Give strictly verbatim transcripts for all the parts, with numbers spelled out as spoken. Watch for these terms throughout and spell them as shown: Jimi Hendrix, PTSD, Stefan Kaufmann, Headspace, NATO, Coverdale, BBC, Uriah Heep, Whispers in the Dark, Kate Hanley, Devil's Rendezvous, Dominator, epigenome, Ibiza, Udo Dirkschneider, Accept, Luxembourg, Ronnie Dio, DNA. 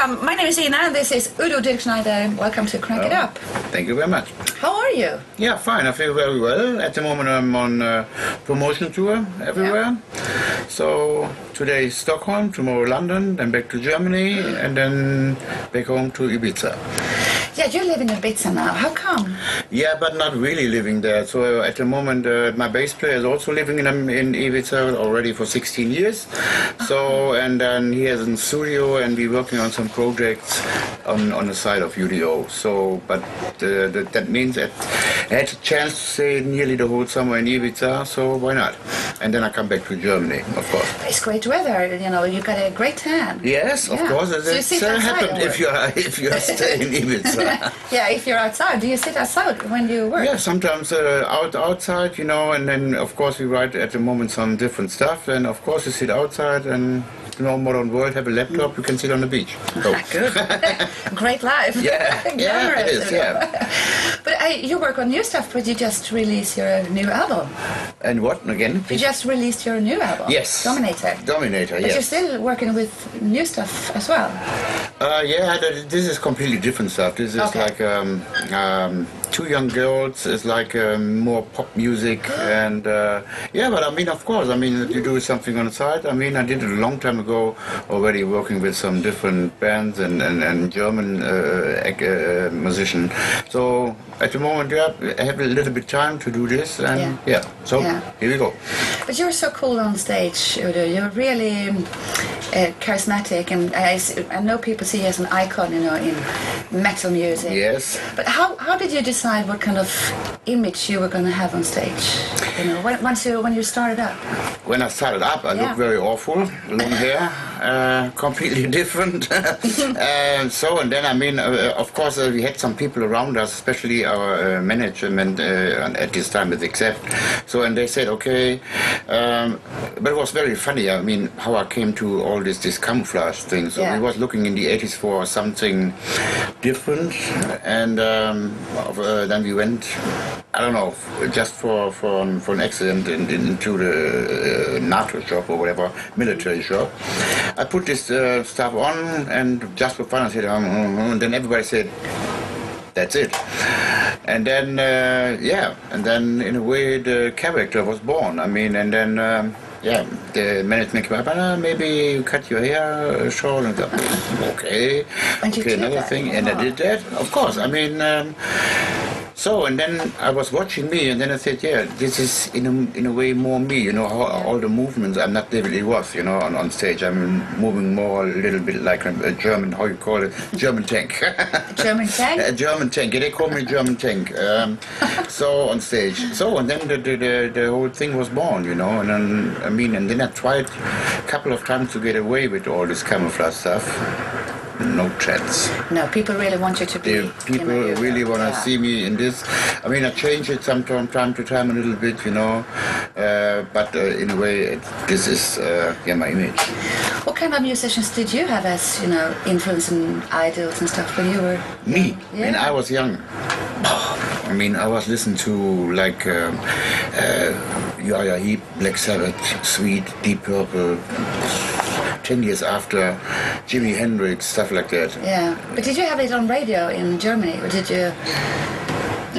Welcome. My name is Ina and this is Udo Dirkschneider and welcome to Crank Hello. It Up. Thank you very much. How are you? Yeah, fine. I feel very well. At the moment I'm on uh, promotion tour everywhere. Yeah. So today Stockholm, tomorrow London, then back to Germany and then back home to Ibiza. Yeah, you live in Ibiza now. How come? Yeah, but not really living there. So uh, at the moment, uh, my bass player is also living in, um, in Ibiza already for sixteen years. So, and then he has a studio and we're working on some projects on, on the side of U D O. So, but uh, that, that means that I had a chance to stay nearly the whole summer in Ibiza, so why not? And then I come back to Germany, of course. It's great weather, you know, you got a great tan. Yes, yeah. Of course. It's, so you sit uh, happened or? if you are, if you are staying in Ibiza. Yeah, if you're outside, do you sit outside when you work? Yeah, sometimes uh, out outside, you know, and then of course we write at the moment some different stuff, and of course you sit outside and, you know, modern world, have a laptop, you can sit on the beach. So. Good. Great life. Yeah, yeah, it is, yeah. But I, you work on new stuff, but you just released your new album. And what, again? Please? You just released your new album. Yes. Dominator. Dominator, but yes. But you're still working with new stuff as well. Uh, yeah, this is completely different stuff. This is okay. like um, um, two young girls. It's like um, more pop music, and uh, yeah. But I mean, of course, I mean, you do something on the side. I mean, I did it a long time ago already, working with some different bands and and, and German uh, uh, musician. So at the moment, yeah, I have a little bit time to do this, and yeah. yeah so yeah. here we go. But you're so cool on stage, Udo. You're really uh, charismatic, and I, I know people see you as an icon, you know, in metal music. Yes. But how, how did you decide what kind of image you were going to have on stage? You know, when, once you when you started up. When I started up, I yeah. looked very awful, long hair, uh, completely different. And so, and then I mean, uh, of course, uh, we had some people around us, especially our uh, management uh, at this time with Accept. So, and they said, okay, um, but it was very funny. I mean, how I came to all this this camouflage thing. So yeah. we was looking in the eighties for something different, and um, uh, then we went. I don't know, just for for, for an accident in, in, into the uh, NATO shop or whatever, military shop. I put this uh, stuff on and just for fun I said, um, and then everybody said, that's it. And then, uh, yeah, and then in a way the character was born. I mean, and then, um, yeah, the management came up, ah, maybe you cut your hair short, and okay, and okay, another thing, and I did that, of course. I mean, um, so, and then I was watching me, and then I said, yeah, this is in a, in a way more me, you know, how, all the movements, I'm not David was, you know, on, on stage. I'm moving more a little bit like a, a German, how you call it, German tank. German tank? A German tank, yeah, they call me German tank. Um, so, on stage. So, and then the, the, the, the whole thing was born, you know, and then, I mean, and then I tried a couple of times to get away with all this camouflage stuff. No chance. No, people really want you to be. The people really want to yeah. see me in this. I mean, I change it sometime, time to time, a little bit, you know. Uh, but uh, in a way, it, this is uh, yeah my image. What kind of musicians did you have as you know influence and idols and stuff when you were? Me, yeah. when I was young. I mean, I was listening to like um, uh, Uriah Heep, Black Sabbath, Sweet, Deep Purple. ten years after Jimi Hendrix, stuff like that. Yeah, but did you have it on radio in Germany, or did you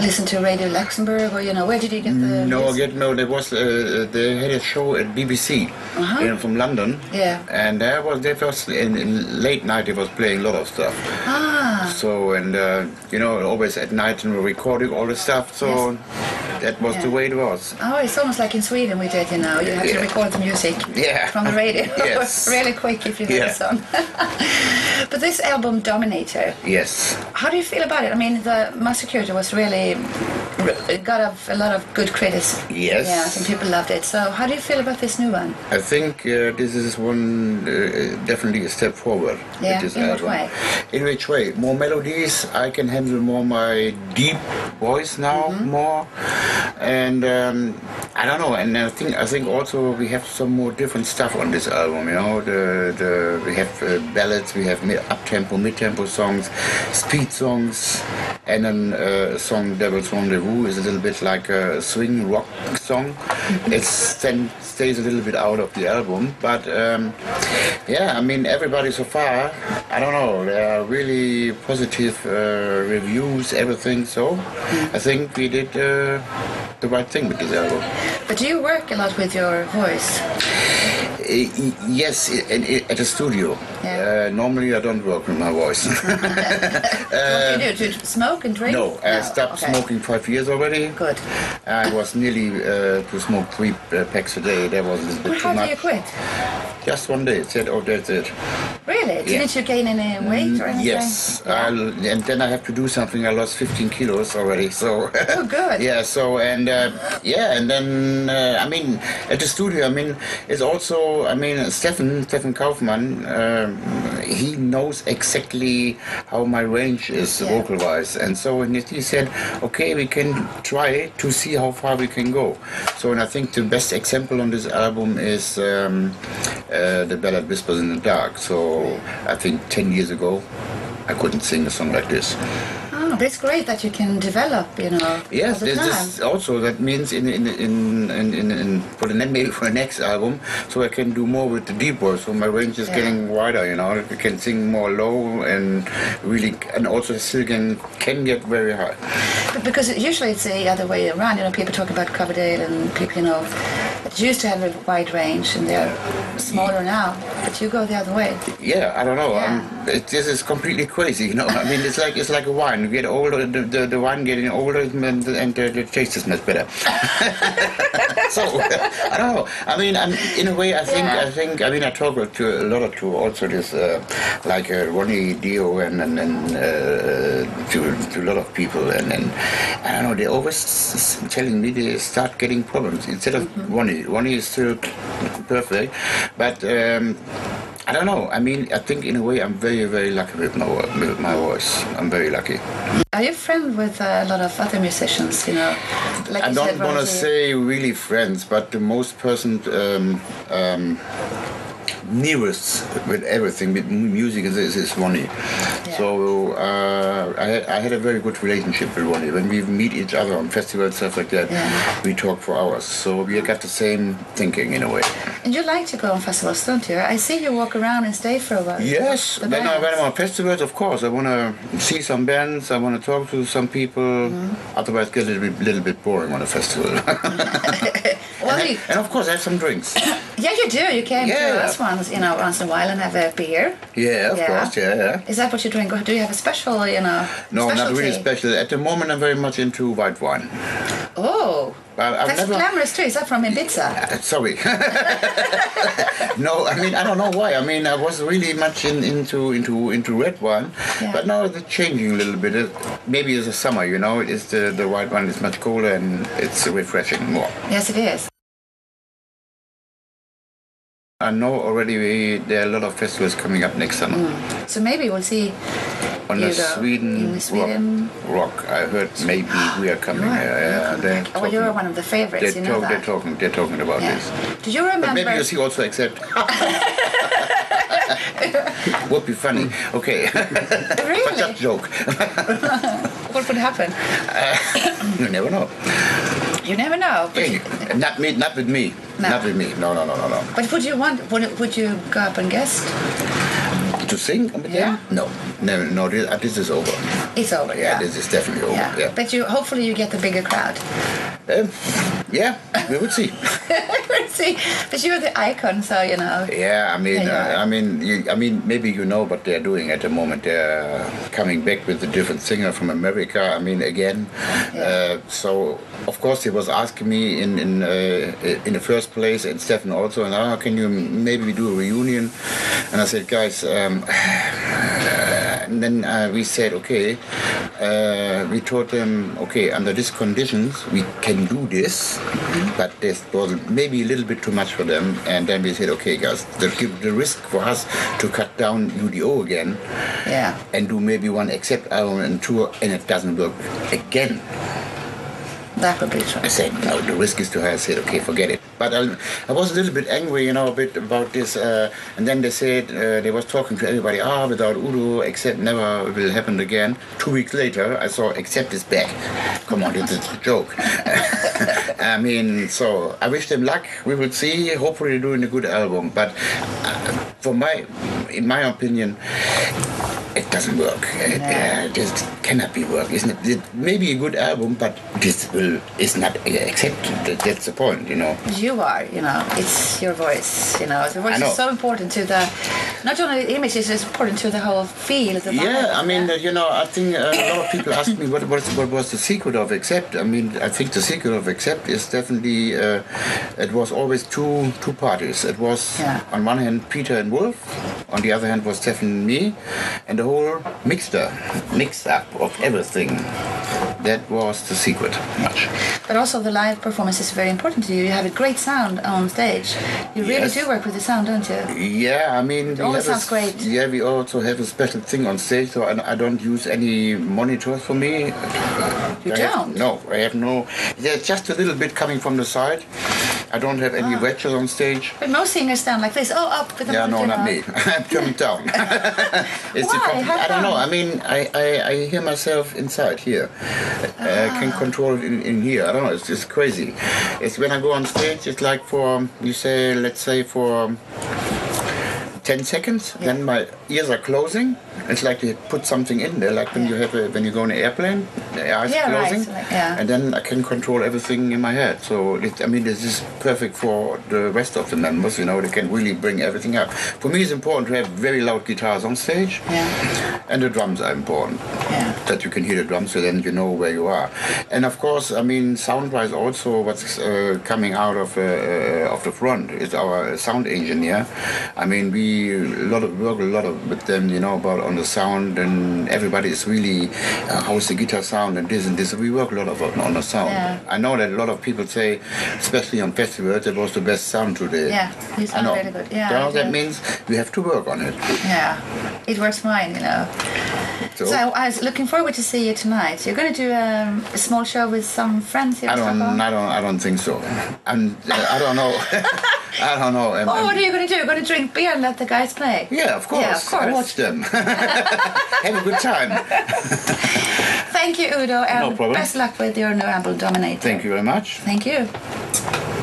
listen to Radio Luxembourg, or you know, where did you get the? No, music? Get no. There was uh, they had a show at B B C uh-huh. you know, from London. Yeah, and there was that was in, in late night. It was playing a lot of stuff. Ah. So and uh, you know, always at night and recording all the stuff. So. Yes. That was yeah. the way it was. Oh, it's almost like in Sweden we did, you know. You had yeah. to record the music yeah. from the radio yes. really quick if you had yeah. a song. But this album, Dominator. Yes. How do you feel about it? I mean, the Massacurator was really... It got a, a lot of good criticism. Yes. Yeah, I think people loved it. So how do you feel about this new one? I think uh, this is one uh, definitely a step forward. Yeah, in album. Which way? In which way? More melodies, I can handle more my deep voice now, mm-hmm. more. And um, I don't know, and I think I think also we have some more different stuff on this album. You know, the the we have uh, ballads, we have up tempo, mid tempo songs, speed songs, and then uh, a song Devil's Rendezvous. Rendezvous is a little bit like a swing rock song. It stays a little bit out of the album, but um, yeah, I mean, everybody so far, I don't know, they are really positive uh, reviews, everything, so mm. I think we did uh, the right thing with this album. But do you work a lot with your voice? Yes, at a studio. Yeah. Uh, normally I don't work with my voice. uh, what do you do? Do you smoke and drink? No, I no. stopped okay. smoking five years already. Good. I was nearly uh, to smoke three packs a day. That was a little bit too much. How did you quit? Just one day. Said, oh, that's it. Really? Didn't yeah. you gain any weight or anything? Yes. Yeah. I'll, and then I have to do something. I lost fifteen kilos already. So. Oh, good. Yeah. So and uh, yeah, and then uh, I mean, at the studio, I mean, it's also. I mean, Stefan, Stefan Kaufmann, um, he knows exactly how my range is yeah. vocal-wise, and so and he said, okay, we can try to see how far we can go. So, and I think the best example on this album is um, uh, the ballad Whispers in the Dark. So, I think ten years ago, I couldn't sing a song like this. But it's great that you can develop, you know. Yes, this is also that means in in in in, in, in for the maybe for the next album, so I can do more with the deep voice. So my range is yeah. getting wider, you know. I can sing more low and really, and also still can can get very high. But because usually it's the other way around, you know. People talk about Coverdale and people, you know, that used to have a wide range and they're smaller now. But you go the other way. Yeah, I don't know. Yeah. Um, it, this is completely crazy, you know. I mean, it's like it's like a wine. We older, the, the, the wine getting older and the, and the, the taste is much better. So, I don't know. I mean, I'm, in a way, I think, yeah. I think, I mean, I talk to a lot of to also this, uh, like uh, Ronnie Dio and, and, and uh, to, to a lot of people. And, and I don't know, they're always telling me they start getting problems instead of mm-hmm. Ronnie. Ronnie is still perfect, but um, I don't know. I mean, I think in a way I'm very, very lucky with my, with my voice. I'm very lucky. Are you friends with uh, a lot of other musicians, you know? Like I you don't want to say really friends, but the most person um, um, nearest with everything, with music, is, is Ronnie. Yeah. So uh, I, had, I had a very good relationship with Ronnie. When we meet each other on festivals, stuff like that, yeah. we talk for hours. So we got the same thinking in a way. And you like to go on festivals, don't you? I see you walk around and stay for a while. Yes, the when, I, when I'm on festivals, of course. I want to see some bands, I want to talk to some people. Mm-hmm. Otherwise it gets a little bit, little bit boring on a festival. Well, and, you, and of course I have some drinks. Yeah, you do. You came yeah. to us once, you know, once in a while and have a beer. Yeah, of yeah. course, yeah, yeah. Is that what you drink? Or do you have a special, you know, No, specialty? Not really special. At the moment I'm very much into white wine. Oh. I've That's never... glamorous too. Is that from Ibiza? Uh, sorry. No, I mean I don't know why. I mean I was really much in, into into into red wine, yeah. but now it's changing a little bit. It, maybe it's the summer, you know. It's the the white wine is much cooler and it's refreshing more. Yes, it is. I know already we, there are a lot of festivals coming up next summer. Mm. So maybe we'll see. On the Sweden, Sweden rock, rock, I heard maybe we are coming. You are, uh, you're coming oh, you're one of the favorites. You know talk, that. They're talking. They're talking about yeah. this. Do you remember? But maybe you see also Accept. Would be funny. Okay. Really? But just joke. What would happen? Uh, you never know. You never know. Hey, you, not me. Not with me. No. Not with me. No, no, no, no, no. But would you want? Would, would you go up and guest? To sing? Yeah. No, no, no. This is over. It's over. Yeah, yeah. This is definitely over. Yeah. Yeah. But you, hopefully, you get the bigger crowd. Um, yeah, we would see. We would see. But you're the icon, so you know. Yeah, I mean, uh, I mean, you, I mean, maybe you know what they're doing at the moment. They're coming back with a different singer from America. I mean, again. Yeah. Uh, so of course, he was asking me in in uh, in the first place, and Stefan also, and oh, can you maybe do a reunion? And I said, guys. Um, And then uh, we said, okay, uh, we told them, okay, under these conditions, we can do this, mm-hmm. but this was maybe a little bit too much for them. And then we said, okay, guys, the, the risk for us to cut down U D O again yeah. and do maybe one Accept album and tour, and it doesn't work again. that would be true. I said, no, the risk is too high. I said, okay, forget it. But I, I was a little bit angry, you know, a bit about this. Uh, and then they said, uh, they was talking to everybody, ah, oh, without Udo, Accept never will happen again. Two weeks later, I saw Accept is back. Come on, this is a joke. I mean, so I wish them luck. We will see. Hopefully doing a good album. But uh, for my, in my opinion, it doesn't work. It, no. uh, this cannot be work. Isn't it? It may be a good album, but this will is not accepted. That's the point, you know. You are, you know. It's your voice, you know. The voice know. is so important to the, not only the image. It's important to the whole feel. The yeah, I mean, yeah. you know, I think a lot of people ask me what was what was the secret of Accept. I mean, I think the secret of Accept is definitely uh, it was always two two parties. It was yeah. on one hand Peter and Wolf, on the other hand was Stefan and me, and the whole mixture, mix up of everything. That was the secret. Much. But also the live performance is very important to you. You have a great sound on stage. You really yes. do work with the sound, don't you? Yeah, I mean, it always sounds great. Yeah, we also have a special thing on stage, so I, I don't use any monitors for me. You I don't? Have, no, I have no. Yeah, just a little bit coming from the side. I don't have any oh. wedges on stage. But most singers stand like this, oh, up with the yeah, no, not me. I'm coming down. It's Why? I don't know. I mean, I, I, I hear myself inside here. Ah. I can control it in, in here. I don't know. It's just crazy. It's when I go on stage, it's like for, you say, let's say for ten seconds, yeah. then my ears are closing. It's like they put something in there, like when yeah. you have a, when you go on an airplane, the eyes yeah, closing, right. like, yeah. and then I can control everything in my head. So it, I mean, this is perfect for the rest of the members. You know, they can really bring everything up. For me, it's important to have very loud guitars on stage, yeah. and the drums are important. Yeah. That you can hear the drums, so then you know where you are. And of course, I mean, sound-wise, also what's uh, coming out of uh, of the front is our sound engineer. I mean, we a lot of work a lot of with them. You know about. On the sound, and everybody is really uh, how's the guitar sound and this and this. We work a lot of, on the sound. Yeah. I know that a lot of people say, especially on festivals, it was the best sound today. Yeah, you sound very good. Yeah, now that means we have to work on it. Yeah, it works fine, you know. So, so I was looking forward to see you tonight. You're going to do um, a small show with some friends here. I don't, I don't, I don't think so. I'm, uh, I don't know. I don't know. I'm, oh, I'm, what are you going to do? You're going to drink beer and let the guys play? Yeah, of course. Yeah, of course. I watch them. Have a good time. Thank you, Udo, and no problem. Best luck with your new album, Dominator. Thank you very much. Thank you.